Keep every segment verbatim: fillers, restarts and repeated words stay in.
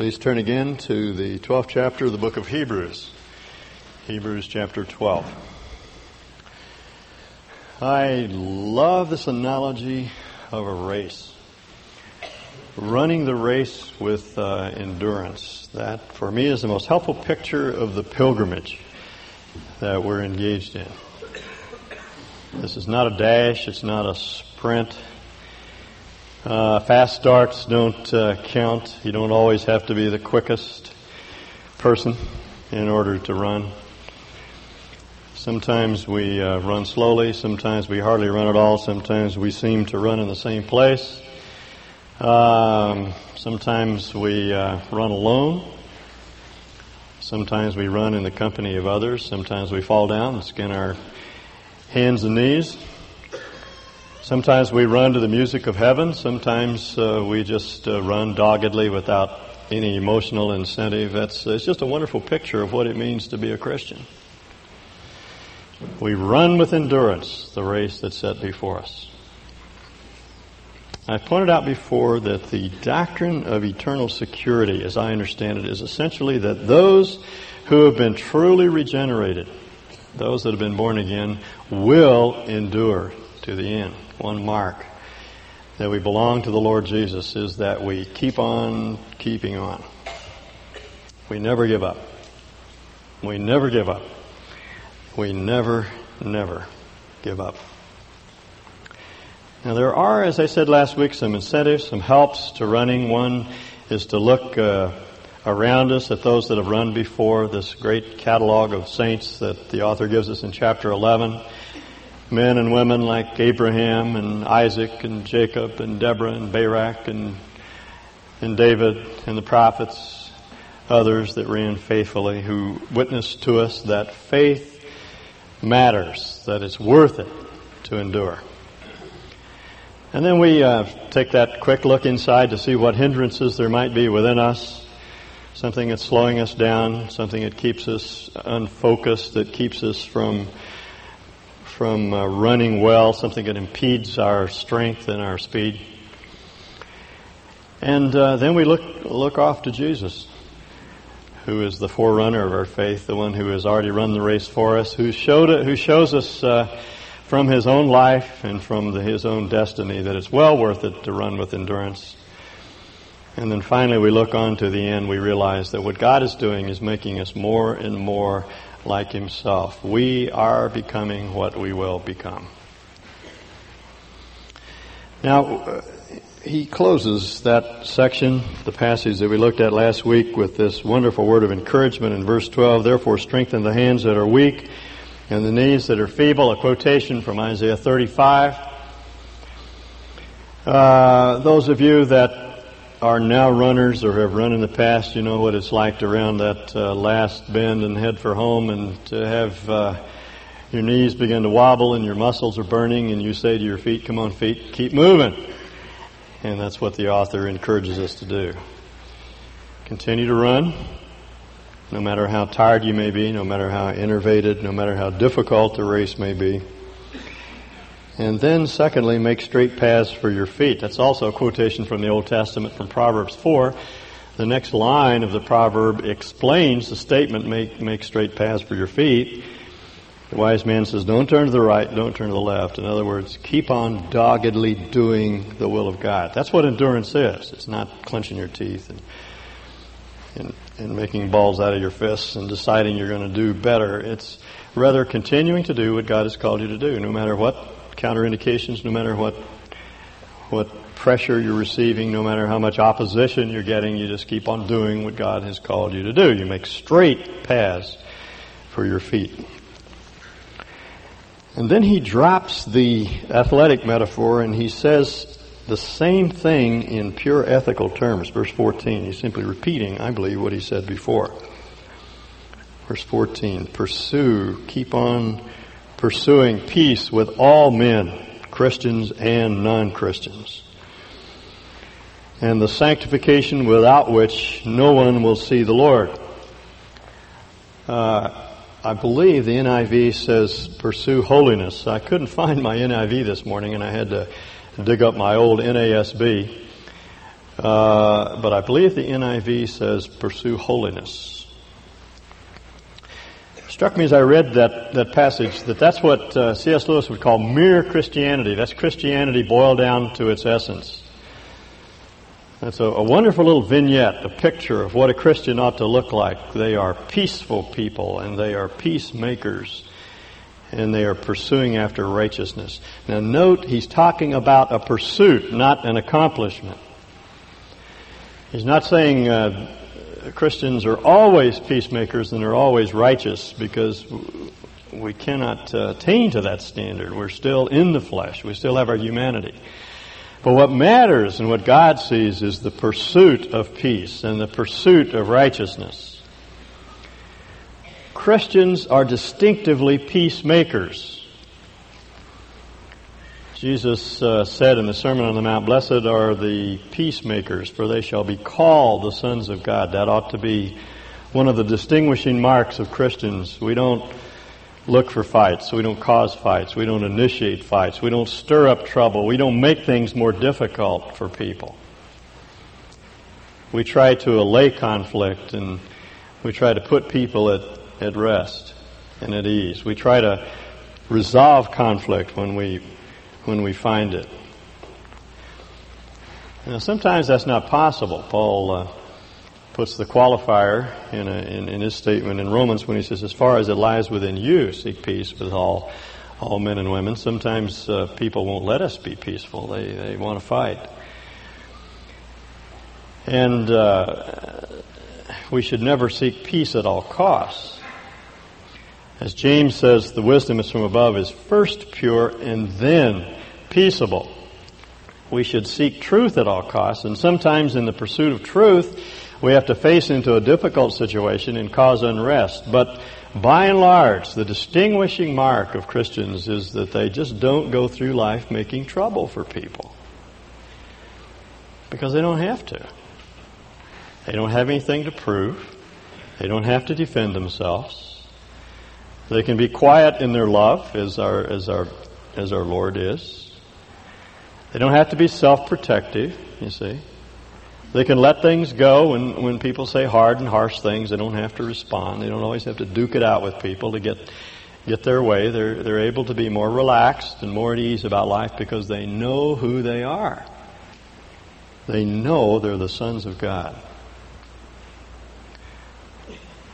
Please turn again to the twelfth chapter of the book of Hebrews. Hebrews chapter twelve. I love this analogy of a race. Running the race with uh, endurance. That, for me, is the most helpful picture of the pilgrimage that we're engaged in. This is not a dash. It's not a sprint. Uh, fast starts don't uh, count. You don't always have to be the quickest person in order to run. Sometimes we uh, run slowly. Sometimes we hardly run at all. Sometimes we seem to run in the same place. Um, sometimes we uh, run alone. Sometimes we run in the company of others. Sometimes we fall down and skin our hands and knees. Sometimes we run to the music of heaven. Sometimes uh, we just uh, run doggedly without any emotional incentive. That's, it's just a wonderful picture of what it means to be a Christian. We run with endurance the race that's set before us. I pointed out before that the doctrine of eternal security, as I understand it, is essentially that those who have been truly regenerated, those that have been born again, will endure to the end. One mark that we belong to the Lord Jesus is that we keep on keeping on. We never give up. We never give up. We never, never give up. Now there are, as I said last week, some incentives, some helps to running. One is to look uh, around us at those that have run before, this great catalog of saints that the author gives us in chapter eleven. Men and women like Abraham and Isaac and Jacob and Deborah and Barak and and David and the prophets, others that ran faithfully, who witnessed to us that faith matters, that it's worth it to endure. And then we uh, take that quick look inside to see what hindrances there might be within us, something that's slowing us down, something that keeps us unfocused, that keeps us from from uh, running well, something that impedes our strength and our speed. And uh, then we look look off to Jesus, who is the forerunner of our faith, the one who has already run the race for us, who showed it, who shows us uh, from his own life and from the, his own destiny that it's well worth it to run with endurance. And then finally we look on to the end. We realize that what God is doing is making us more and more like himself. We are becoming what we will become. Now, he closes that section, the passage that we looked at last week, with this wonderful word of encouragement in verse twelve. Therefore, strengthen the hands that are weak and the knees that are feeble. A quotation from Isaiah thirty-five. Uh, those of you that are now runners or have run in the past, you know what it's like to round that uh, last bend and head for home and to have uh, your knees begin to wobble and your muscles are burning and you say to your feet, come on feet, keep moving. And that's what the author encourages us to do. Continue to run, no matter how tired you may be, no matter how enervated, no matter how difficult the race may be. And then, secondly, make straight paths for your feet. That's also a quotation from the Old Testament, from Proverbs four. The next line of the proverb explains the statement, make make straight paths for your feet. The wise man says, don't turn to the right, don't turn to the left. In other words, keep on doggedly doing the will of God. That's what endurance is. It's not clenching your teeth and and, and making balls out of your fists and deciding you're going to do better. It's rather continuing to do what God has called you to do, no matter what counterindications, no matter what what pressure you're receiving, no matter how much opposition you're getting, you just keep on doing what God has called you to do. You make straight paths for your feet. And then he drops the athletic metaphor and he says the same thing in pure ethical terms. Verse fourteen, he's simply repeating, I believe, what he said before. Verse fourteen, pursue, keep on pursuing peace with all men, Christians and non-Christians, and the sanctification without which no one will see the Lord. Uh, I believe the N I V says pursue holiness. I couldn't find my N I V this morning, and I had to dig up my old N A S B. Uh, but I believe the N I V says pursue holiness. It struck me as I read that, that passage that that's what uh, C S Lewis would call mere Christianity. That's Christianity boiled down to its essence. That's a, a wonderful little vignette, a picture of what a Christian ought to look like. They are peaceful people, and they are peacemakers, and they are pursuing after righteousness. Now note, he's talking about a pursuit, not an accomplishment. He's not saying uh, Christians are always peacemakers and they're always righteous, because we cannot uh, attain to that standard. We're still in the flesh. We still have our humanity. But what matters and what God sees is the pursuit of peace and the pursuit of righteousness. Christians are distinctively peacemakers. Jesus uh, said in the Sermon on the Mount, "Blessed are the peacemakers, for they shall be called the sons of God." That ought to be one of the distinguishing marks of Christians. We don't look for fights. We don't cause fights. We don't initiate fights. We don't stir up trouble. We don't make things more difficult for people. We try to allay conflict, and we try to put people at, at rest and at ease. We try to resolve conflict when we when we find it. Now, sometimes that's not possible. Paul uh, puts the qualifier in, a, in in his statement in Romans when he says, as far as it lies within you, seek peace with all all men and women. Sometimes uh, people won't let us be peaceful. They they want to fight. And uh, we should never seek peace at all costs. As James says, the wisdom is from above is first pure and then peaceable. We should seek truth at all costs, and sometimes in the pursuit of truth, we have to face into a difficult situation and cause unrest. But by and large, the distinguishing mark of Christians is that they just don't go through life making trouble for people, because they don't have to. They don't have anything to prove. They don't have to defend themselves. They can be quiet in their love, as our as our as our Lord is. They don't have to be self-protective, you see. They can let things go when, when people say hard and harsh things. They don't have to respond. They don't always have to duke it out with people to get get their way. They're they're able to be more relaxed and more at ease about life because they know who they are. They know they're the sons of God.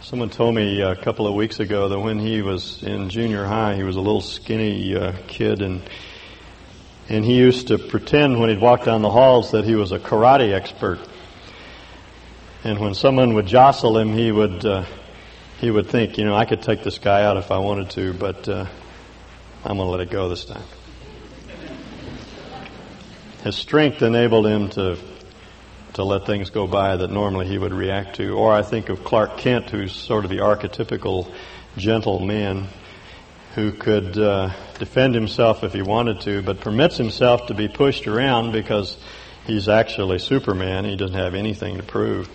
Someone told me a couple of weeks ago that when he was in junior high, he was a little skinny uh, kid, and and he used to pretend when he'd walk down the halls that he was a karate expert. And when someone would jostle him, he would uh, he would think, you know, I could take this guy out if I wanted to, but uh, I'm going to let it go this time. His strength enabled him to. to let things go by that normally he would react to. Or I think of Clark Kent, who's sort of the archetypical gentle man who could uh, defend himself if he wanted to, but permits himself to be pushed around because he's actually Superman. He doesn't have anything to prove.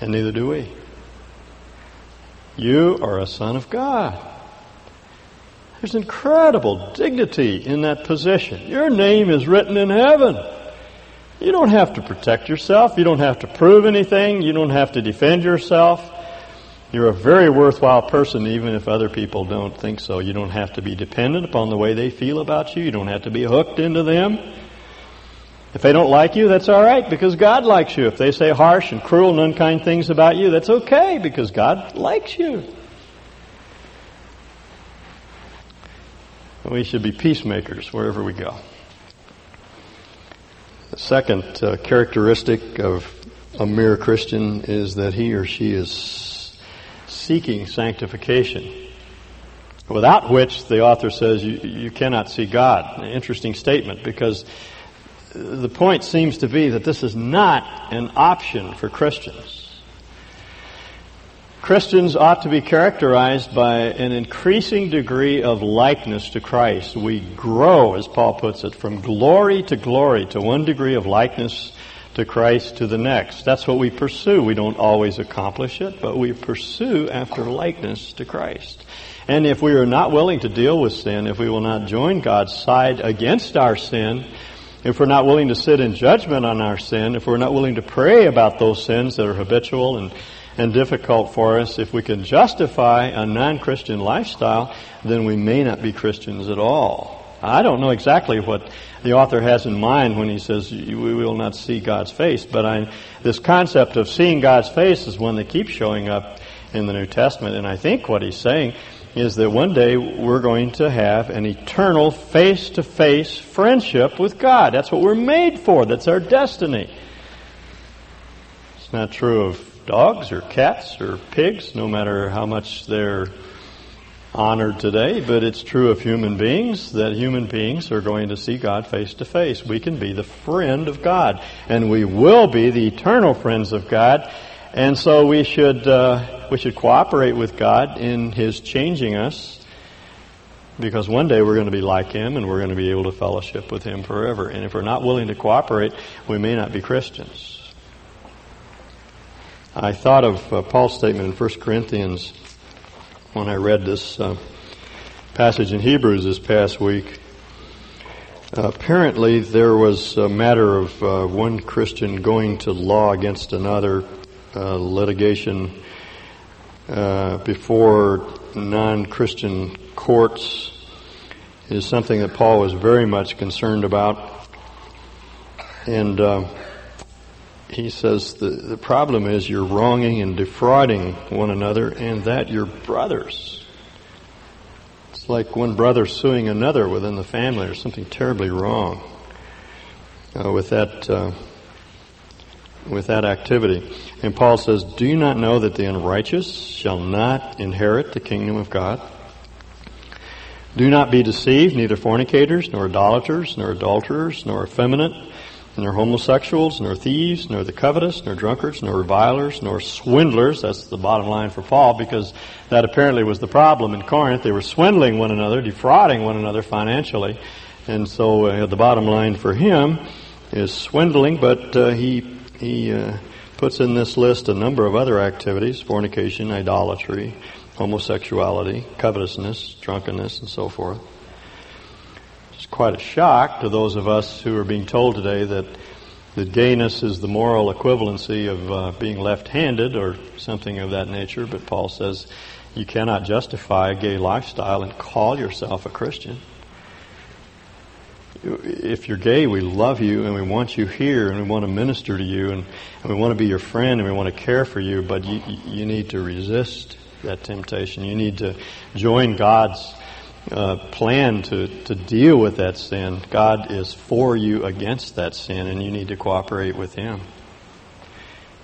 And neither do we. You are a son of God. There's incredible dignity in that position. Your name is written in heaven. You don't have to protect yourself. You don't have to prove anything. You don't have to defend yourself. You're a very worthwhile person, even if other people don't think so. You don't have to be dependent upon the way they feel about you. You don't have to be hooked into them. If they don't like you, that's all right, because God likes you. If they say harsh and cruel and unkind things about you, that's okay, because God likes you. We should be peacemakers wherever we go. The second uh, characteristic of a mere Christian is that he or she is seeking sanctification, without which, the author says, you, you cannot see God. An interesting statement, because the point seems to be that this is not an option for Christians. Christians ought to be characterized by an increasing degree of likeness to Christ. We grow, as Paul puts it, from glory to glory, to one degree of likeness to Christ to the next. That's what we pursue. We don't always accomplish it, but we pursue after likeness to Christ. And if we are not willing to deal with sin, if we will not join God's side against our sin, if we're not willing to sit in judgment on our sin, if we're not willing to pray about those sins that are habitual and, and difficult for us, if we can justify a non-Christian lifestyle, then we may not be Christians at all. I don't know exactly what the author has in mind when he says we will not see God's face, but I, this concept of seeing God's face is one that keeps showing up in the New Testament, and I think what he's saying is that one day we're going to have an eternal face-to-face friendship with God. That's what we're made for. That's our destiny. It's not true of dogs or cats or pigs, no matter how much they're honored today, but it's true of human beings that human beings are going to see God face to face. We can be the friend of God, and we will be the eternal friends of God, and so we should uh, we should cooperate with God in His changing us, because one day we're going to be like Him, and we're going to be able to fellowship with Him forever. And if we're not willing to cooperate, we may not be Christians. I thought of uh, Paul's statement in First Corinthians when I read this uh, passage in Hebrews this past week. Uh, apparently there was a matter of uh, one Christian going to law against another, uh, litigation uh, before non-Christian courts is something that Paul was very much concerned about. And uh, he says the, the problem is you're wronging and defrauding one another, and that you're brothers. It's like one brother suing another within the family. There's something terribly wrong uh, with that uh, with that activity. And Paul says, "Do you not know that the unrighteous shall not inherit the kingdom of God? Do not be deceived, neither fornicators, nor idolaters, nor adulterers, nor effeminate, nor homosexuals, nor thieves, nor the covetous, nor drunkards, nor revilers, nor swindlers." That's the bottom line for Paul, because that apparently was the problem in Corinth. They were swindling one another, defrauding one another financially. And so uh, the bottom line for him is swindling, but uh, he he uh, puts in this list a number of other activities: fornication, idolatry, homosexuality, covetousness, drunkenness, and so forth. It's quite a shock to those of us who are being told today that the gayness is the moral equivalency of uh, being left-handed or something of that nature. But Paul says you cannot justify a gay lifestyle and call yourself a Christian. If you're gay, we love you and we want you here and we want to minister to you and, and we want to be your friend and we want to care for you. But you, you need to resist that temptation. You need to join God's Uh, plan to, to deal with that sin. God is for you against that sin, and you need to cooperate with Him.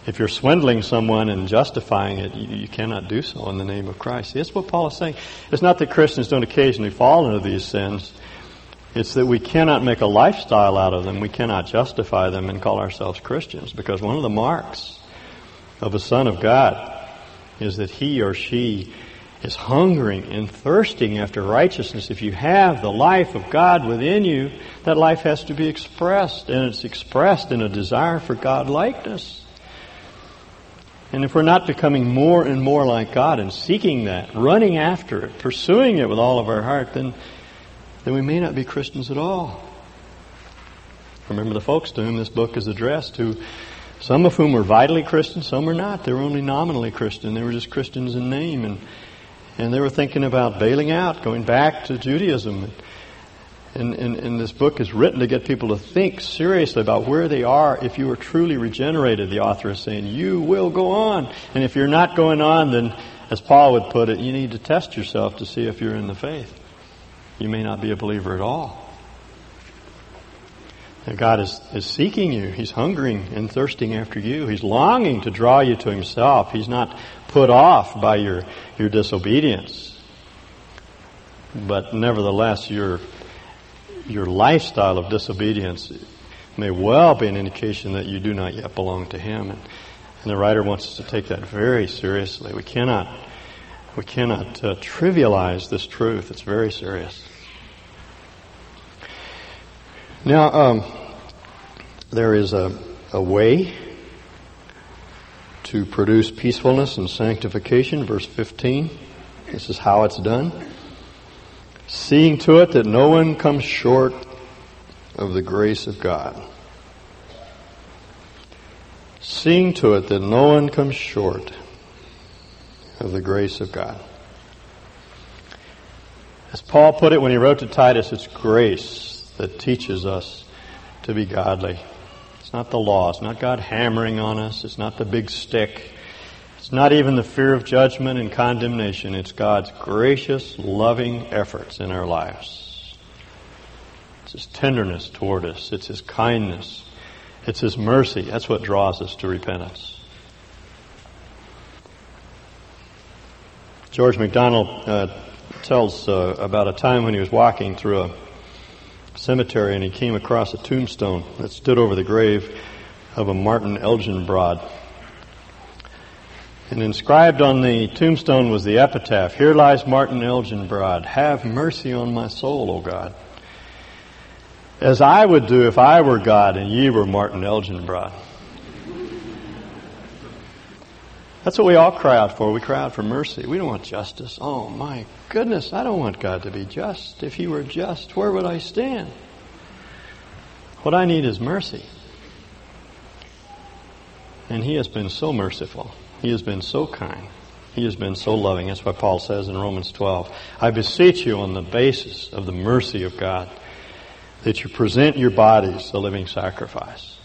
If you're swindling someone and justifying it, you, you cannot do so in the name of Christ. See, that's what Paul is saying. It's not that Christians don't occasionally fall into these sins. It's that we cannot make a lifestyle out of them. We cannot justify them and call ourselves Christians, because one of the marks of a son of God is that he or she is hungering and thirsting after righteousness. If you have the life of God within you, that life has to be expressed, and it's expressed in a desire for God-likeness. And if we're not becoming more and more like God and seeking that, running after it, pursuing it with all of our heart, then, then we may not be Christians at all. Remember the folks to whom this book is addressed, who some of whom were vitally Christian, some were not. They were only nominally Christian. They were just Christians in name, and And they were thinking about bailing out, going back to Judaism. And, and, and this book is written to get people to think seriously about where they are. If you are truly regenerated, the author is saying, you will go on. And if you're not going on, then, as Paul would put it, you need to test yourself to see if you're in the faith. You may not be a believer at all. And God is, is seeking you. He's hungering and thirsting after you. He's longing to draw you to Himself. He's not put off by your, your disobedience. But nevertheless, your, your lifestyle of disobedience may well be an indication that you do not yet belong to Him. And, and the writer wants us to take that very seriously. We cannot, we cannot uh, trivialize this truth. It's very serious. Now, um, there is a, a way to produce peacefulness and sanctification, verse fifteen. This is how it's done. Seeing to it that no one comes short of the grace of God, seeing to it that no one comes short of the grace of God. As Paul put it when he wrote to Titus, it's grace that teaches us to be godly. It's not the law. It's not God hammering on us. It's not the big stick. It's not even the fear of judgment and condemnation. It's God's gracious, loving efforts in our lives. It's His tenderness toward us. It's His kindness. It's His mercy. That's what draws us to repentance. George MacDonald uh, tells uh, about a time when he was walking through a cemetery and he came across a tombstone that stood over the grave of a Martin Elginbrod. And inscribed on the tombstone was the epitaph, "Here lies Martin Elginbrod, have mercy on my soul, O God. As I would do if I were God and ye were Martin Elginbrod." That's what we all cry out for. We cry out for mercy. We don't want justice. Oh, my goodness, I don't want God to be just. If He were just, where would I stand? What I need is mercy. And He has been so merciful. He has been so kind. He has been so loving. That's why Paul says in Romans twelve, "I beseech you on the basis of the mercy of God that you present your bodies a living sacrifice."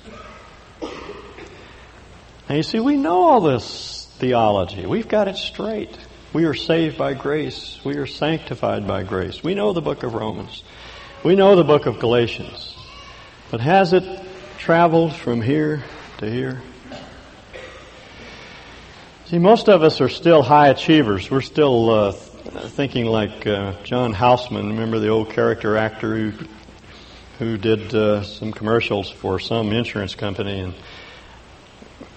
Now, you see, we know all this theology. We've got it straight. We are saved by grace. We are sanctified by grace. We know the book of Romans. We know the book of Galatians. But has it traveled from here to here? See, most of us are still high achievers. We're still uh, thinking like uh, John Houseman. Remember the old character actor who who did uh, some commercials for some insurance company and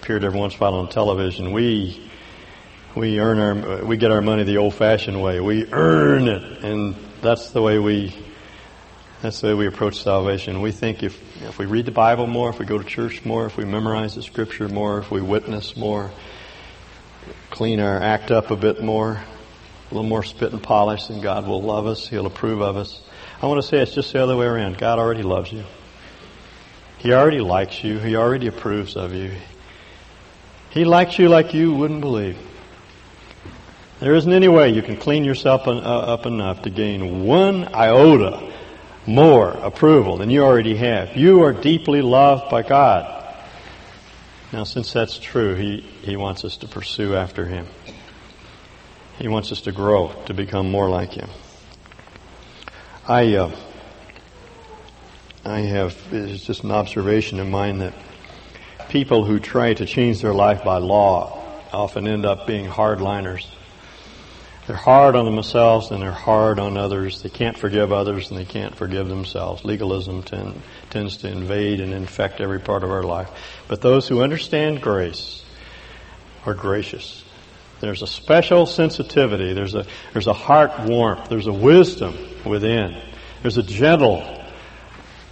appeared every once in a while on television. We we earn our we get our money the old-fashioned way. We earn it, and that's the way we that's the way we approach salvation. We think if if we read the Bible more, if we go to church more, if we memorize the Scripture more, if we witness more, clean our act up a bit more, a little more spit and polish, then God will love us. He'll approve of us. I want to say it's just the other way around. God already loves you. He already likes you. He already approves of you. He likes you like you wouldn't believe. There isn't any way you can clean yourself up enough to gain one iota more approval than you already have. You are deeply loved by God. Now, since that's true, He, he wants us to pursue after Him. He wants us to grow, to become more like Him. I, uh, I have, it's just an observation of mine that people who try to change their life by law often end up being hardliners. They're hard on themselves and they're hard on others. They can't forgive others and they can't forgive themselves. Legalism tend, tends to invade and infect every part of our life. But those who understand grace are gracious. There's a special sensitivity. There's a, there's a heart warmth. There's a wisdom within. There's a gentle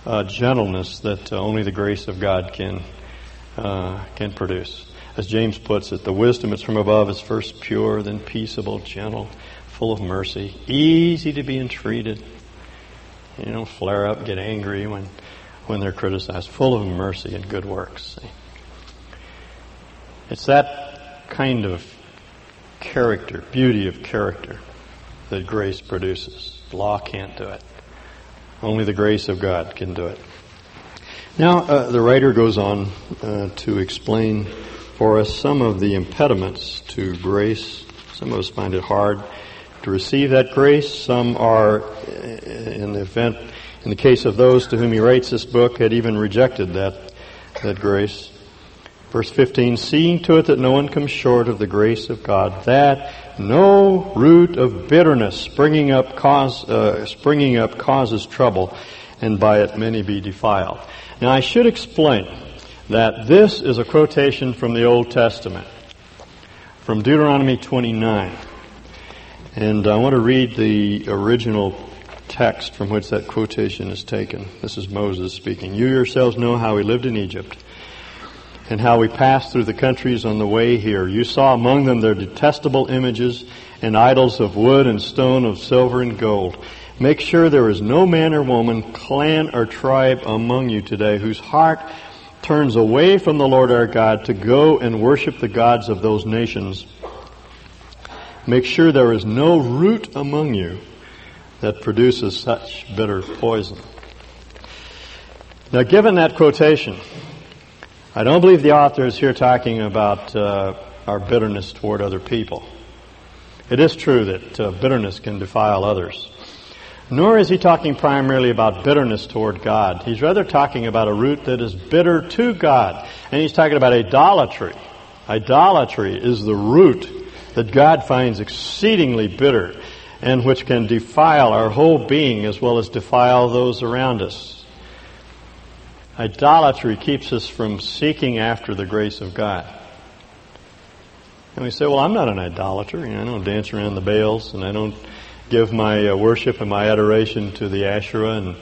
uh, gentleness that uh, only the grace of God can Uh, can produce. As James puts it, the wisdom that's from above is first pure, then peaceable, gentle, full of mercy, easy to be entreated. You don't flare up, get angry when, when they're criticized. Full of mercy and good works. See? It's that kind of character, beauty of character, that grace produces. Law can't do it. Only the grace of God can do it. Now, uh, the writer goes on uh, to explain for us some of the impediments to grace. Some of us find it hard to receive that grace. Some are, in the event, in the case of those to whom he writes this book, had even rejected that that grace. Verse fifteen, "Seeing to it that no one comes short of the grace of God, that no root of bitterness springing up cause uh, springing up causes trouble, and by it many be defiled." Now, I should explain that this is a quotation from the Old Testament, from Deuteronomy twenty-nine. And I want to read the original text from which that quotation is taken. This is Moses speaking. "You yourselves know how we lived in Egypt, and how we passed through the countries on the way here. You saw among them their detestable images and idols of wood and stone, of silver and gold. Make sure there is no man or woman, clan or tribe among you today whose heart turns away from the Lord our God to go and worship the gods of those nations. Make sure there is no root among you that produces such bitter poison. Now, given that quotation, I don't believe the author is here talking about uh, our bitterness toward other people. It is true that uh, bitterness can defile others. Nor is he talking primarily about bitterness toward God. He's rather talking about a root that is bitter to God. And he's talking about idolatry. Idolatry is the root that God finds exceedingly bitter and which can defile our whole being as well as defile those around us. Idolatry keeps us from seeking after the grace of God. And we say, well, I'm not an idolater. You know, I don't dance around the Baals, and I don't give my uh, worship and my adoration to the Asherah. And...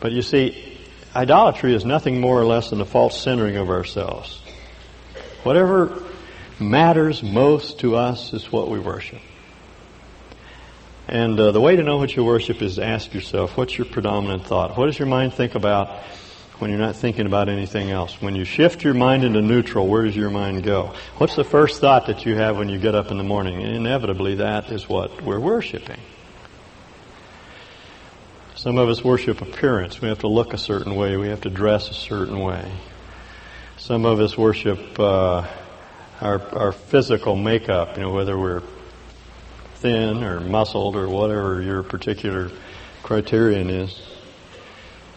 But you see, idolatry is nothing more or less than a false centering of ourselves. Whatever matters most to us is what we worship. And uh, the way to know what you worship is to ask yourself, what's your predominant thought? What does your mind think about when you're not thinking about anything else? When you shift your mind into neutral, where does your mind go? What's the first thought that you have when you get up in the morning? And inevitably, that is what we're worshiping. Some of us worship appearance. We have to look a certain way. We have to dress a certain way. Some of us worship uh, our, our physical makeup, you know, whether we're thin or muscled or whatever your particular criterion is.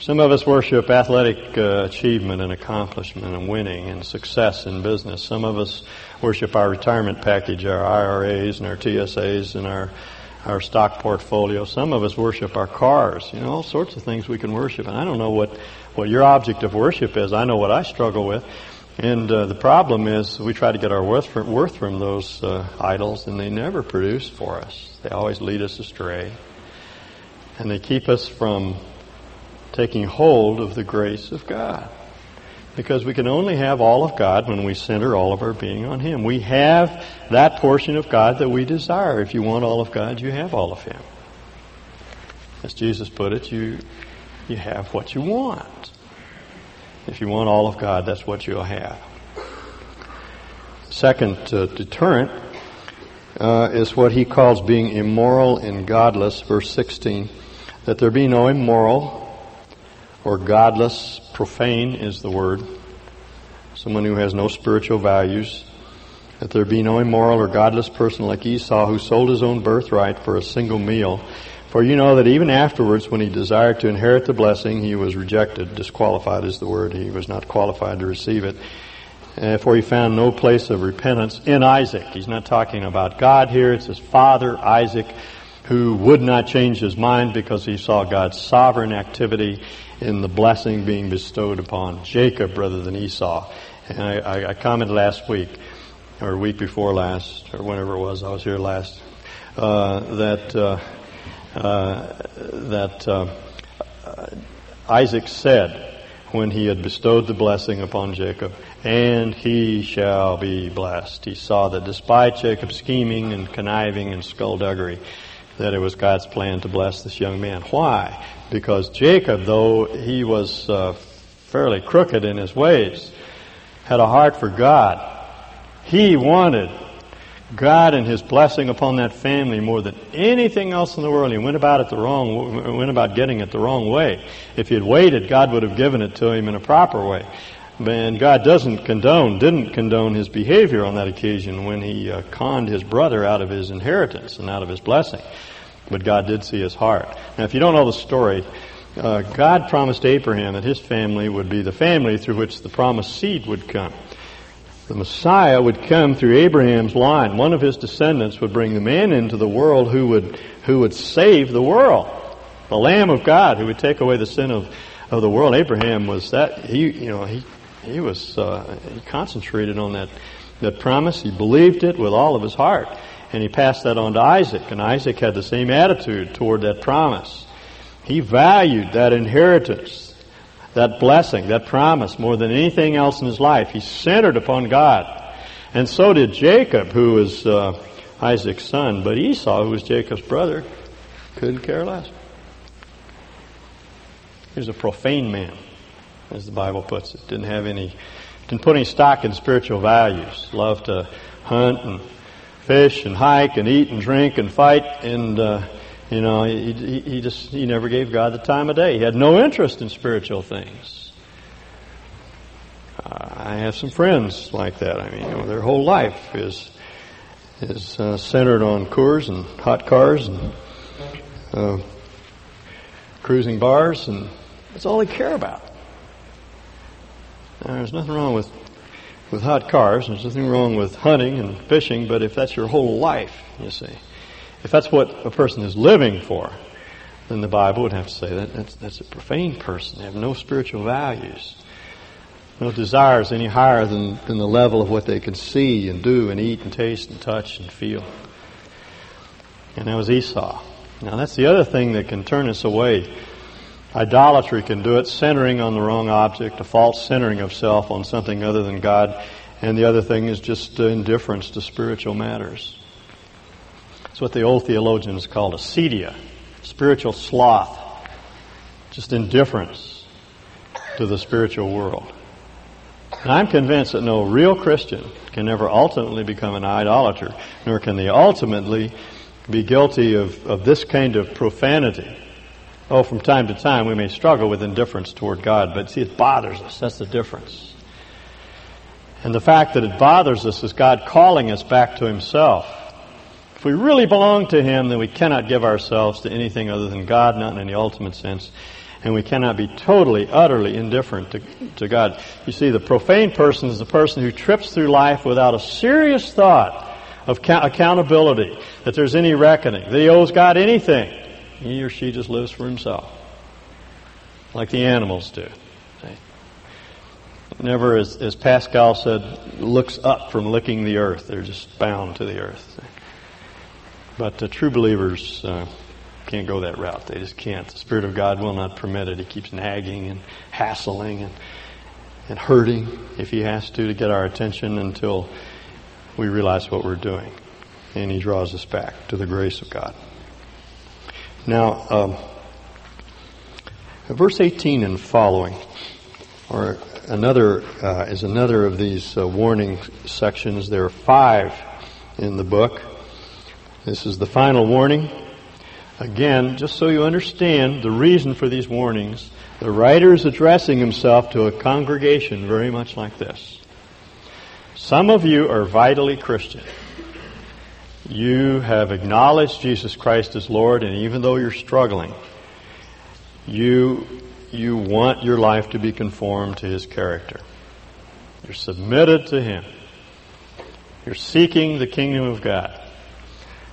Some of us worship athletic uh, achievement and accomplishment and winning and success in business. Some of us worship our retirement package, our I R As and our T S As and our, our stock portfolio. Some of us worship our cars, you know, all sorts of things we can worship. And I don't know what, what your object of worship is. I know what I struggle with. And uh, the problem is we try to get our worth from, worth from those uh, idols, and they never produce for us. They always lead us astray. And they keep us from taking hold of the grace of God. Because we can only have all of God when we center all of our being on Him. We have that portion of God that we desire. If you want all of God, you have all of Him. As Jesus put it, you you have what you want. If you want all of God, that's what you'll have. Second uh, deterrent uh, is what he calls being immoral and godless, verse sixteen. That there be no immoral or godless, profane is the word, someone who has no spiritual values. That there be no immoral or godless person like Esau, who sold his own birthright for a single meal. For you know that even afterwards, when he desired to inherit the blessing, he was rejected. Disqualified is the word. He was not qualified to receive it. Uh, for he found no place of repentance in Isaac. He's not talking about God here. It's his father, Isaac, who would not change his mind because he saw God's sovereign activity in the blessing being bestowed upon Jacob rather than Esau. And I, I, I commented last week, or week before last, or whenever it was, I was here last, uh, that... Uh, Uh, that uh, Isaac said when he had bestowed the blessing upon Jacob, and he shall be blessed. He saw that despite Jacob's scheming and conniving and skullduggery, that it was God's plan to bless this young man. Why? Because Jacob, though he was uh, fairly crooked in his ways, had a heart for God. He wanted God and His blessing upon that family more than anything else in the world. He went about it the wrong, went about getting it the wrong way. If he had waited, God would have given it to him in a proper way. And God doesn't condone, didn't condone his behavior on that occasion when he uh, conned his brother out of his inheritance and out of his blessing. But God did see his heart. Now, if you don't know the story, uh, God promised Abraham that his family would be the family through which the promised seed would come. The Messiah would come through Abraham's line. One of his descendants would bring the man into the world who would who would save the world, the Lamb of God who would take away the sin of, of the world. Abraham was that he you know he he was uh, he concentrated on that that promise. He believed it with all of his heart, and he passed that on to Isaac. And Isaac had the same attitude toward that promise. He valued that inheritance, that blessing, that promise, more than anything else in his life. He centered upon God. And so did Jacob, who was uh, Isaac's son. But Esau, who was Jacob's brother, Couldn't care less. He was a profane man, as the Bible puts it. Didn't have any, didn't put any stock in spiritual values. Loved to hunt and fish and hike and eat and drink and fight, and uh, you know, he, he, he just he never gave God the time of day. He had no interest in spiritual things. Uh, I have some friends like that. I mean, you know, their whole life is is uh, centered on Coors and hot cars and uh, cruising bars, and that's all they care about. Now, there's nothing wrong with with hot cars. There's nothing wrong with hunting and fishing, but if that's your whole life, you see, if that's what a person is living for, then the Bible would have to say that that's, that's a profane person. They have no spiritual values, no desires any higher than, than the level of what they can see and do and eat and taste and touch and feel. And that was Esau. Now, that's the other thing that can turn us away. Idolatry can do it, centering on the wrong object, a false centering of self on something other than God. And the other thing is just indifference to spiritual matters. It's what the old theologians called acedia, spiritual sloth, just indifference to the spiritual world. And I'm convinced that no real Christian can ever ultimately become an idolater, nor can they ultimately be guilty of, of this kind of profanity. Oh, from time to time we may struggle with indifference toward God, but see, it bothers us. That's the difference. And the fact that it bothers us is God calling us back to Himself. If we really belong to Him, then we cannot give ourselves to anything other than God, not in any ultimate sense. And we cannot be totally, utterly indifferent to, to God. You see, the profane person is the person who trips through life without a serious thought of ca- accountability, that there's any reckoning, that he owes God anything. He or she just lives for himself, like the animals do. Never, as, as Pascal said, looks up from licking the earth. They're just bound to the earth. But uh, true believers uh, can't go that route. They just can't. The Spirit of God will not permit it. He keeps nagging and hassling and, and hurting, if He has to, to get our attention until we realize what we're doing. And He draws us back to the grace of God. Now, um, verse eighteen and following, or another uh, is another of these uh, warning sections. There are five in the book. This is the final warning. Again, just so you understand the reason for these warnings, the writer is addressing himself to a congregation very much like this. Some of you are vitally Christian. You have acknowledged Jesus Christ as Lord, and even though you're struggling, you you want your life to be conformed to His character. You're submitted to Him. You're seeking the kingdom of God.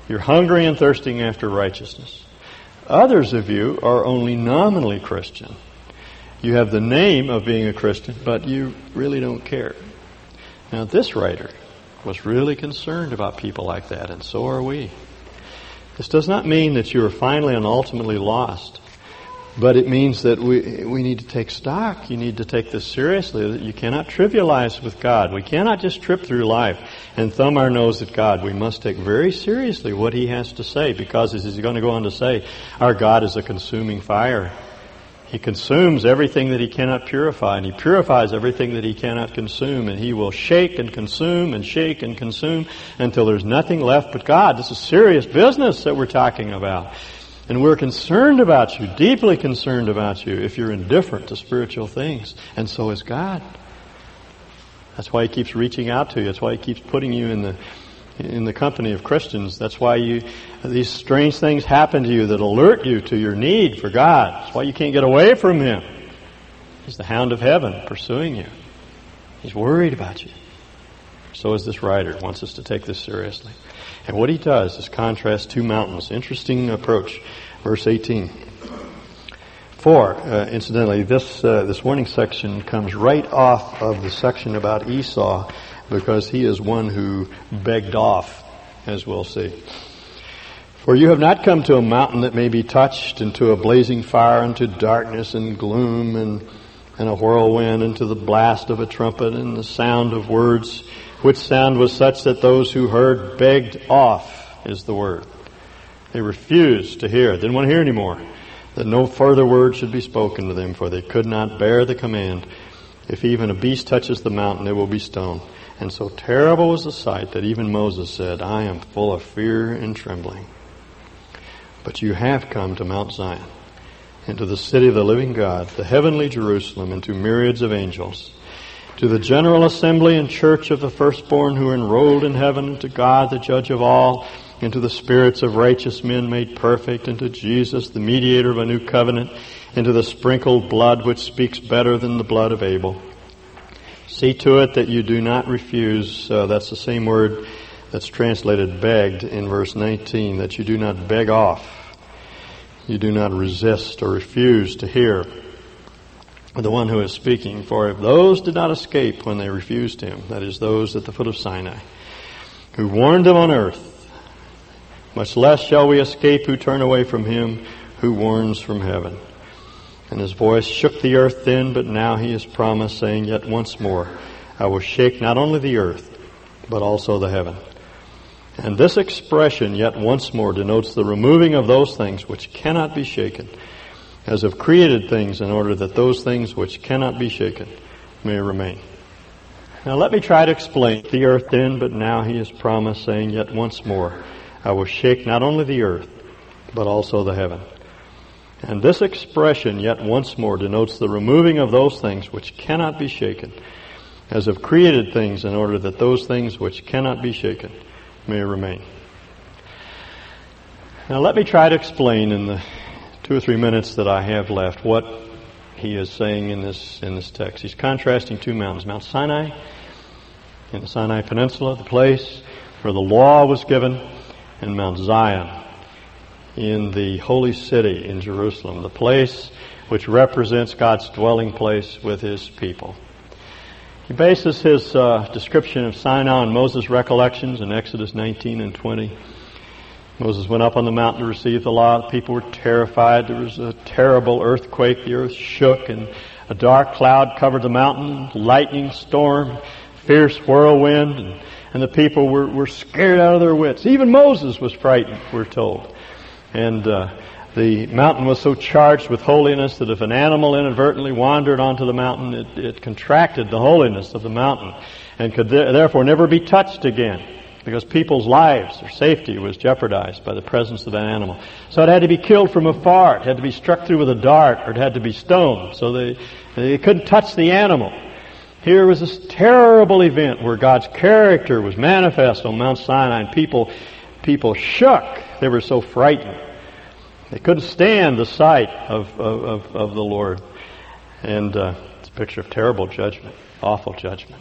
You're hungry and thirsting after righteousness. Others of you are only nominally Christian. You have the name of being a Christian, but you really don't care. Now, this writer was really concerned about people like that, and so are we. This does not mean that you are finally and ultimately lost, but it means that we we need to take stock. You need to take this seriously, that you cannot trivialize with God. We cannot just trip through life and thumb our nose at God. We must take very seriously what He has to say, because as He's going to go on to say, our God is a consuming fire. He consumes everything that He cannot purify, and He purifies everything that He cannot consume, and He will shake and consume and shake and consume until there's nothing left but God. This is serious business that we're talking about. And we're concerned about you, deeply concerned about you, if you're indifferent to spiritual things, and so is God. That's why He keeps reaching out to you. That's why He keeps putting you in the in the company of Christians. That's why you these strange things happen to you that alert you to your need for God. That's why you can't get away from Him. He's the hound of heaven pursuing you. He's worried about you. So is this writer. Wants us to take this seriously. And what he does is contrast two mountains. Interesting approach. Verse eighteen. For, uh, incidentally, this uh, this warning section comes right off of the section about Esau, because he is one who begged off, as we'll see. For you have not come to a mountain that may be touched, and to a blazing fire, and to darkness and gloom, and, and a whirlwind, and to the blast of a trumpet, and the sound of words, which sound was such that those who heard begged off, is the word. They refused to hear. They didn't want to hear anymore. That no further word should be spoken to them, for they could not bear the command. If even a beast touches the mountain, it will be stoned. And so terrible was the sight that even Moses said, I am full of fear and trembling. But you have come to Mount Zion, and to the city of the living God, the heavenly Jerusalem, and to myriads of angels, to the general assembly and church of the firstborn who are enrolled in heaven, and to God, the judge of all, and to the spirits of righteous men made perfect, and to Jesus, the mediator of a new covenant, and to the sprinkled blood which speaks better than the blood of Abel. See to it that you do not refuse. Uh, that's the same word that's translated begged in verse nineteen, that you do not beg off. You do not resist or refuse to hear the one who is speaking. For if those did not escape when they refused him, that is, those at the foot of Sinai, who warned them on earth, much less shall we escape who turn away from him who warns from heaven. And his voice shook the earth then, but now he has promised, saying, Yet once more I will shake not only the earth, but also the heaven. And this expression, yet once more, denotes the removing of those things which cannot be shaken, as of created things, in order that those things which cannot be shaken may remain. Now let me try to explain. The earth then, but now he has promised, saying, Yet once more I will shake not only the earth, but also the heaven. And this expression, yet once more, denotes the removing of those things which cannot be shaken, as of created things, in order that those things which cannot be shaken may remain. Now let me try to explain in the two or three minutes that I have left what he is saying in this in this text. He's contrasting two mountains, Mount Sinai in the Sinai Peninsula, the place where the law was given, and Mount Zion in the holy city in Jerusalem, the place which represents God's dwelling place with his people. He bases his uh, description of Sinai on Moses' recollections in Exodus nineteen and twenty. Moses went up on the mountain to receive the law. The people were terrified. There was a terrible earthquake. The earth shook, and a dark cloud covered the mountain, lightning, storm, fierce whirlwind, and And the people were, were scared out of their wits. Even Moses was frightened, we're told. And uh, the mountain was so charged with holiness that if an animal inadvertently wandered onto the mountain, it, it contracted the holiness of the mountain and could th- therefore never be touched again, because people's lives or safety was jeopardized by the presence of that animal. So it had to be killed from afar. It had to be struck through with a dart, or it had to be stoned. So they, they couldn't touch the animal. Here was this terrible event where God's character was manifest on Mount Sinai, and people, people shook. They were so frightened. They couldn't stand the sight of, of, of the Lord. And uh, it's a picture of terrible judgment, awful judgment,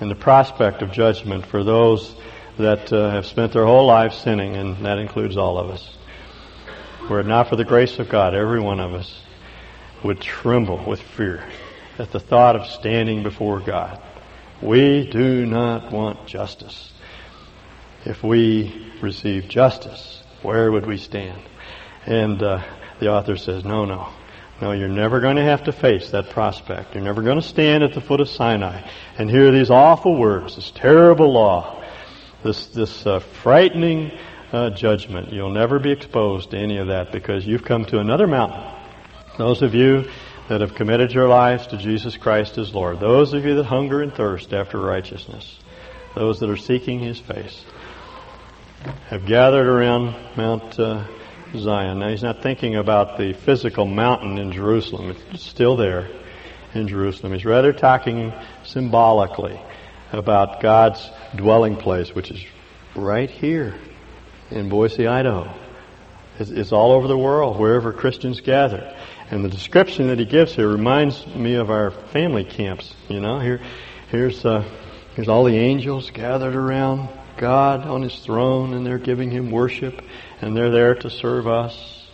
and the prospect of judgment for those that uh, have spent their whole lives sinning, and that includes all of us. Were it not for the grace of God, every one of us would tremble with fear at the thought of standing before God. We do not want justice. If we receive justice, where would we stand? And uh, the author says, no, no. No, you're never going to have to face that prospect. You're never going to stand at the foot of Sinai and hear these awful words, this terrible law, this, this uh, frightening uh, judgment. You'll never be exposed to any of that, because you've come to another mountain. Those of you that have committed your lives to Jesus Christ as Lord, those of you that hunger and thirst after righteousness, those that are seeking his face, have gathered around Mount uh, Zion. Now, he's not thinking about the physical mountain in Jerusalem. It's still there in Jerusalem. He's rather talking symbolically about God's dwelling place, which is right here in Boise, Idaho. It's, it's all over the world, wherever Christians gather. And the description that he gives here reminds me of our family camps. You know, here, here's uh, here's all the angels gathered around God on his throne, and they're giving him worship, and they're there to serve us.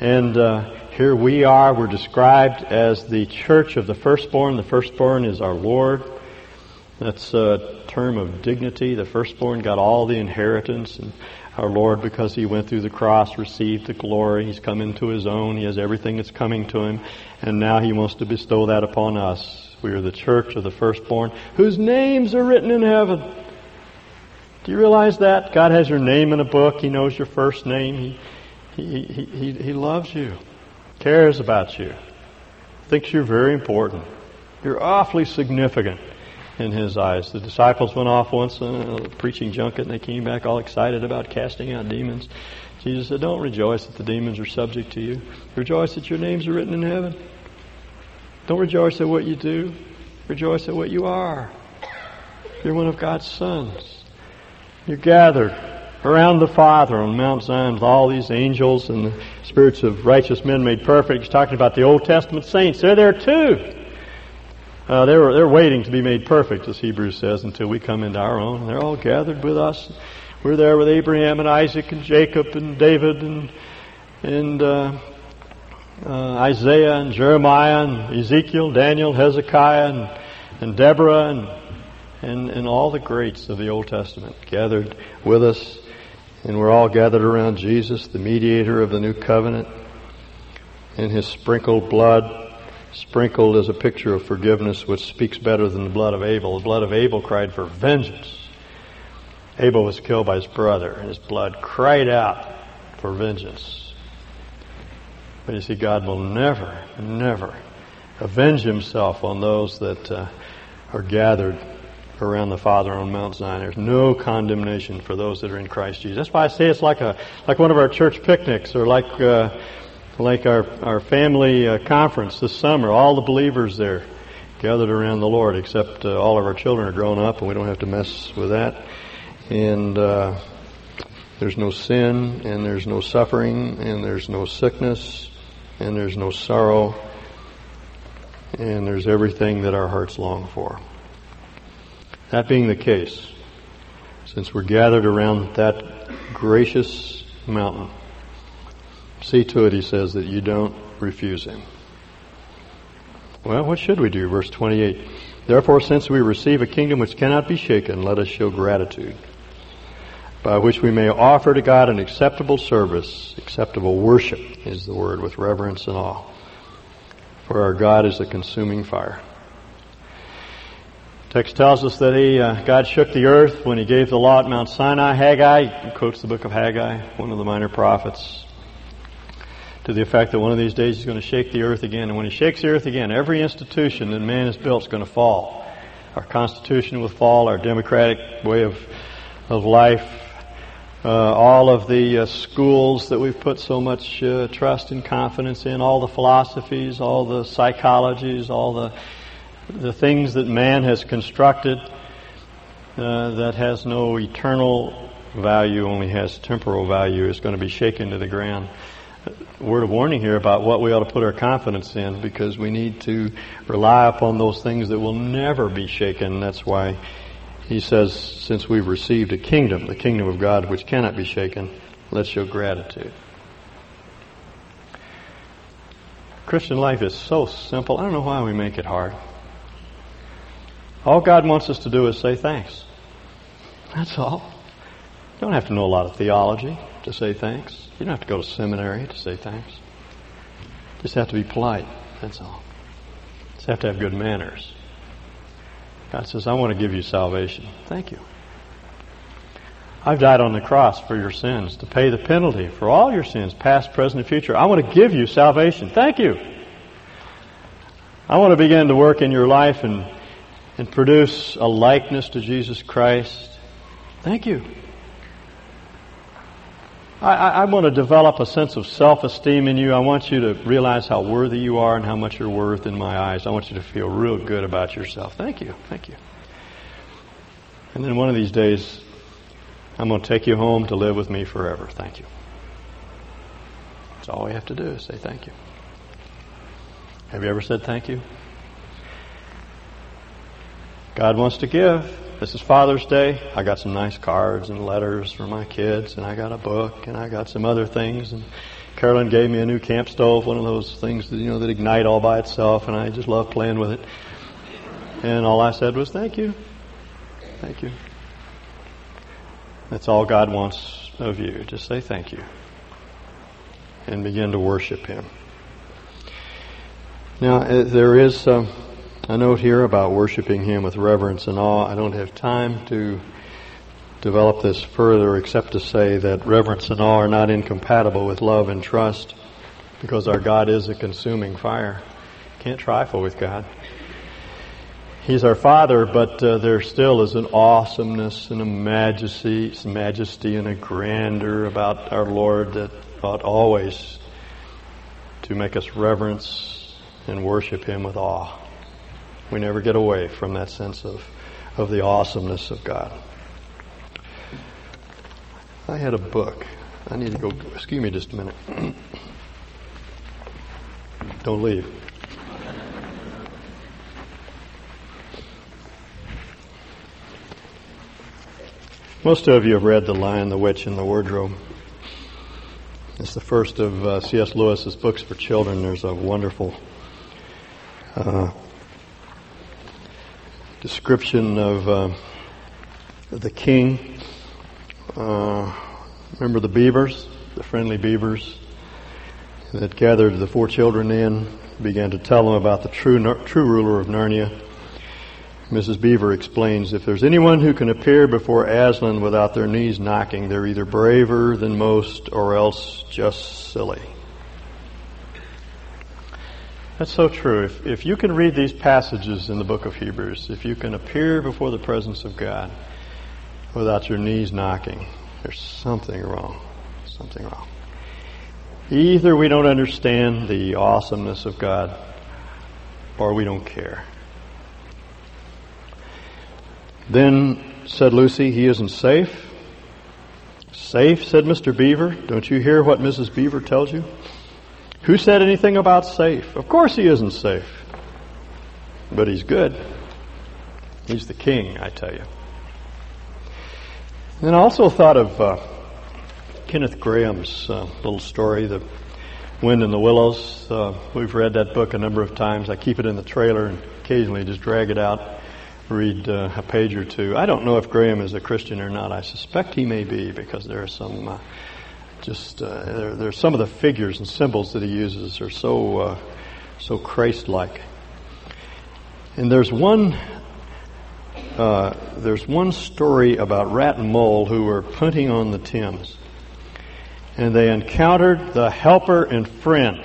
And uh, here we are. We're described as the church of the firstborn. The firstborn is our Lord. That's a term of dignity. The firstborn got all the inheritance, and our Lord, because he went through the cross, received the glory. He's come into his own. He has everything that's coming to him. And now he wants to bestow that upon us. We are the church of the firstborn, whose names are written in heaven. Do you realize that? God has your name in a book. He knows your first name. He, he, he, he, he loves you, cares about you, thinks you're very important. You're awfully significant in His eyes. The disciples went off once on a preaching junket, and they came back all excited about casting out demons. Jesus said, don't rejoice that the demons are subject to you. Rejoice that your names are written in heaven. Don't rejoice at what you do. Rejoice at what you are. You're one of God's sons. You're gathered around the Father on Mount Zion with all these angels and the spirits of righteous men made perfect. He's talking about the Old Testament saints. They're there too. Uh, they're, they're waiting to be made perfect, as Hebrews says, until we come into our own. They're all gathered with us. We're there with Abraham and Isaac and Jacob and David and and uh, uh, Isaiah and Jeremiah and Ezekiel, Daniel, Hezekiah and, and Deborah and, and and all the greats of the Old Testament gathered with us. And we're all gathered around Jesus, the mediator of the new covenant, and His sprinkled blood. Sprinkled is a picture of forgiveness, which speaks better than the blood of Abel. The blood of Abel cried for vengeance. Abel was killed by his brother, and his blood cried out for vengeance. But you see, God will never, never avenge Himself on those that uh, are gathered around the Father on Mount Zion. There's no condemnation for those that are in Christ Jesus. That's why I say it's like a like one of our church picnics, or like... Uh, Like our, our family uh, conference this summer, all the believers there gathered around the Lord, except uh, all of our children are grown up and we don't have to mess with that. And uh, there's no sin, and there's no suffering, and there's no sickness, and there's no sorrow, and there's everything that our hearts long for. That being the case, since we're gathered around that gracious mountain, see to it, He says, that you don't refuse Him. Well, what should we do? Verse twenty-eight. Therefore, since we receive a kingdom which cannot be shaken, let us show gratitude, by which we may offer to God an acceptable service. Acceptable worship is the word, with reverence and awe. For our God is a consuming fire. The text tells us that he, uh, God shook the earth when He gave the law at Mount Sinai. Haggai quotes the book of Haggai, one of the minor prophets, to the effect that one of these days He's going to shake the earth again. And when He shakes the earth again, every institution that man has built is going to fall. Our Constitution will fall, our democratic way of of life, uh, all of the uh, schools that we've put so much uh, trust and confidence in, all the philosophies, all the psychologies, all the the things that man has constructed uh, that has no eternal value, only has temporal value, is going to be shaken to the ground. Word of warning here about what we ought to put our confidence in, because we need to rely upon those things that will never be shaken. That's why He says, since we've received a kingdom, the kingdom of God, which cannot be shaken, let's show gratitude. Christian life is so simple. I don't know why we make it hard. All God wants us to do is say thanks. That's all. You don't have to know a lot of theology to say thanks. You don't have to go to seminary to say thanks. Just have to be polite, that's all. Just have to have good manners. God says, I want to give you salvation. Thank you. I've died on the cross for your sins, to pay the penalty for all your sins, past, present, and future. I want to give you salvation. Thank you. I want to begin to work in your life and, and produce a likeness to Jesus Christ. Thank you. I, I want to develop a sense of self-esteem in you. I want you to realize how worthy you are and how much you're worth in my eyes. I want you to feel real good about yourself. Thank you. Thank you. And then one of these days, I'm going to take you home to live with me forever. Thank you. That's all we have to do is say thank you. Have you ever said thank you? God wants to give. This is Father's Day. I got some nice cards and letters for my kids, and I got a book, and I got some other things. And Carolyn gave me a new camp stove, one of those things that, you know, that ignite all by itself, and I just love playing with it. And all I said was, thank you. Thank you. That's all God wants of you. Just say thank you and begin to worship Him. Now, there is... Um, a note here about worshiping Him with reverence and awe. I don't have time to develop this further except to say that reverence and awe are not incompatible with love and trust, because our God is a consuming fire. Can't trifle with God. He's our Father, but uh, there still is an awesomeness and a majesty, majesty and a grandeur about our Lord that ought always to make us reverence and worship Him with awe. We never get away from that sense of, of the awesomeness of God. I had a book. I need to go, excuse me just a minute. Don't leave. Most of you have read The Lion, the Witch, and the Wardrobe. It's the first of uh, C S Lewis's books for children. There's a wonderful uh, description of uh, the king. Uh, remember the beavers, the friendly beavers that gathered the four children in, began to tell them about the true true ruler of Narnia. Missus Beaver explains, if there's anyone who can appear before Aslan without their knees knocking, they're either braver than most or else just silly. That's so true. If, if you can read these passages in the book of Hebrews, if you can appear before the presence of God without your knees knocking, there's something wrong. Something wrong. Either we don't understand the awesomeness of God, or we don't care. Then, said Lucy, he isn't safe. Safe, said Mister Beaver. Don't you hear what Missus Beaver tells you? Who said anything about safe? Of course he isn't safe. But he's good. He's the king, I tell you. And I also thought of uh, Kenneth Graham's uh, little story, The Wind in the Willows. Uh, we've read that book a number of times. I keep it in the trailer and occasionally just drag it out, read uh, a page or two. I don't know if Graham is a Christian or not. I suspect he may be, because there are some uh, just uh, there, there are some of the figures and symbols that he uses are so uh, so Christ-like. And there's one. Uh, there's one story about Rat and Mole, who were punting on the Thames, and they encountered the helper and friend.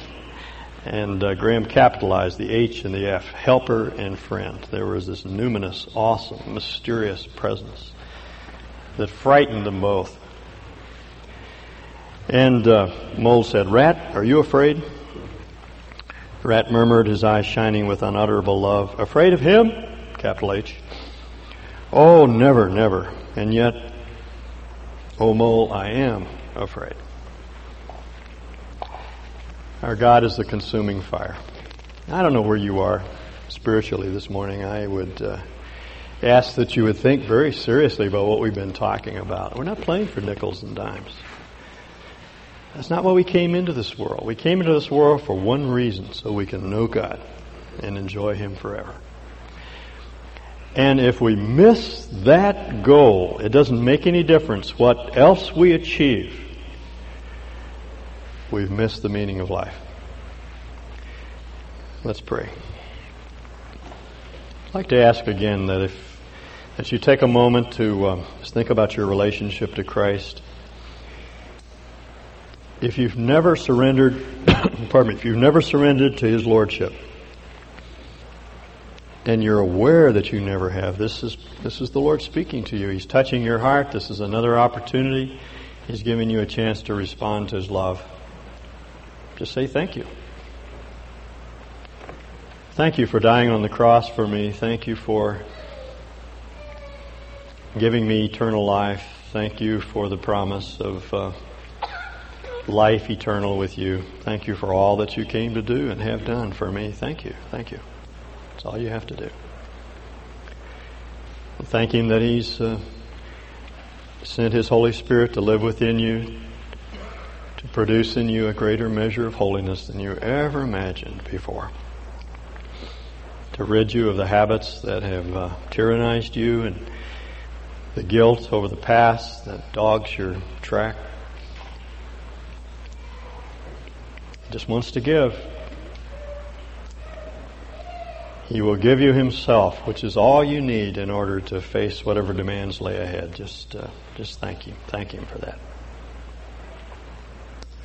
And uh, Graham capitalized the H and the F, helper and friend. There was this numinous, awesome, mysterious presence that frightened them both. And uh, Mole said, "Rat, are you afraid?" Rat murmured, his eyes shining with unutterable love, "Afraid of him?" Capital H. "Oh, never, never. And yet, oh, Mole, I am afraid." Our God is the consuming fire. I don't know where you are spiritually this morning. I would uh, ask that you would think very seriously about what we've been talking about. We're not playing for nickels and dimes. That's not why we came into this world. We came into this world for one reason, so we can know God and enjoy Him forever. And if we miss that goal, it doesn't make any difference what else we achieve. We've missed the meaning of life. Let's pray. I'd like to ask again that if that you take a moment to um, just think about your relationship to Christ. If you've never surrendered, pardon me, if you've never surrendered to His lordship, and you're aware that you never have, this is this is the Lord speaking to you. He's touching your heart. This is another opportunity. He's giving you a chance to respond to His love. Just say thank you. Thank you for dying on the cross for me. Thank you for giving me eternal life. Thank you for the promise of uh, life eternal with you. Thank you for all that you came to do and have done for me. Thank you. Thank you. All you have to do. And thank Him that He's uh, sent His Holy Spirit to live within you, to produce in you a greater measure of holiness than you ever imagined before, to rid you of the habits that have uh, tyrannized you and the guilt over the past that dogs your track. He just wants to give. He will give you Himself, which is all you need in order to face whatever demands lay ahead. Just uh, just thank Him. Thank Him for that.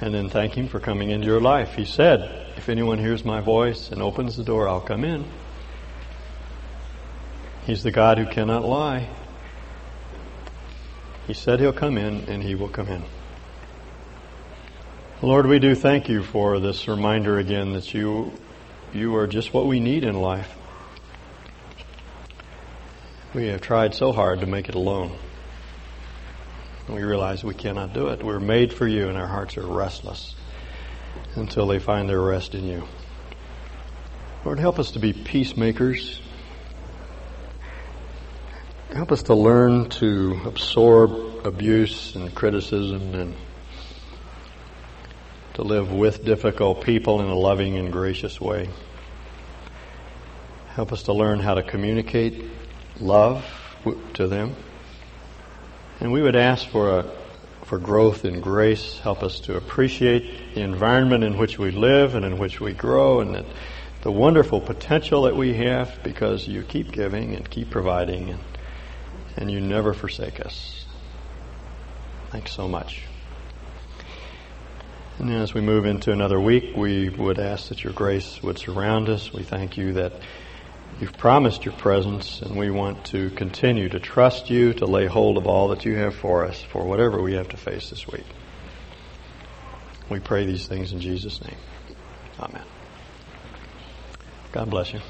And then thank Him for coming into your life. He said, if anyone hears my voice and opens the door, I'll come in. He's the God who cannot lie. He said He'll come in, and He will come in. Lord, we do thank You for this reminder again that You... You are just what we need in life. We have tried so hard to make it alone. We realize we cannot do it. We're made for You, and our hearts are restless until they find their rest in You. Lord, help us to be peacemakers. Help us to learn to absorb abuse and criticism and to live with difficult people in a loving and gracious way. Help us to learn how to communicate love to them. And we would ask for a, for growth in grace. Help us to appreciate the environment in which we live and in which we grow, and that the wonderful potential that we have because You keep giving and keep providing, and, and You never forsake us. Thanks so much. And as we move into another week, we would ask that Your grace would surround us. We thank You that You've promised Your presence, and we want to continue to trust You, to lay hold of all that You have for us, for whatever we have to face this week. We pray these things in Jesus' name. Amen. God bless you.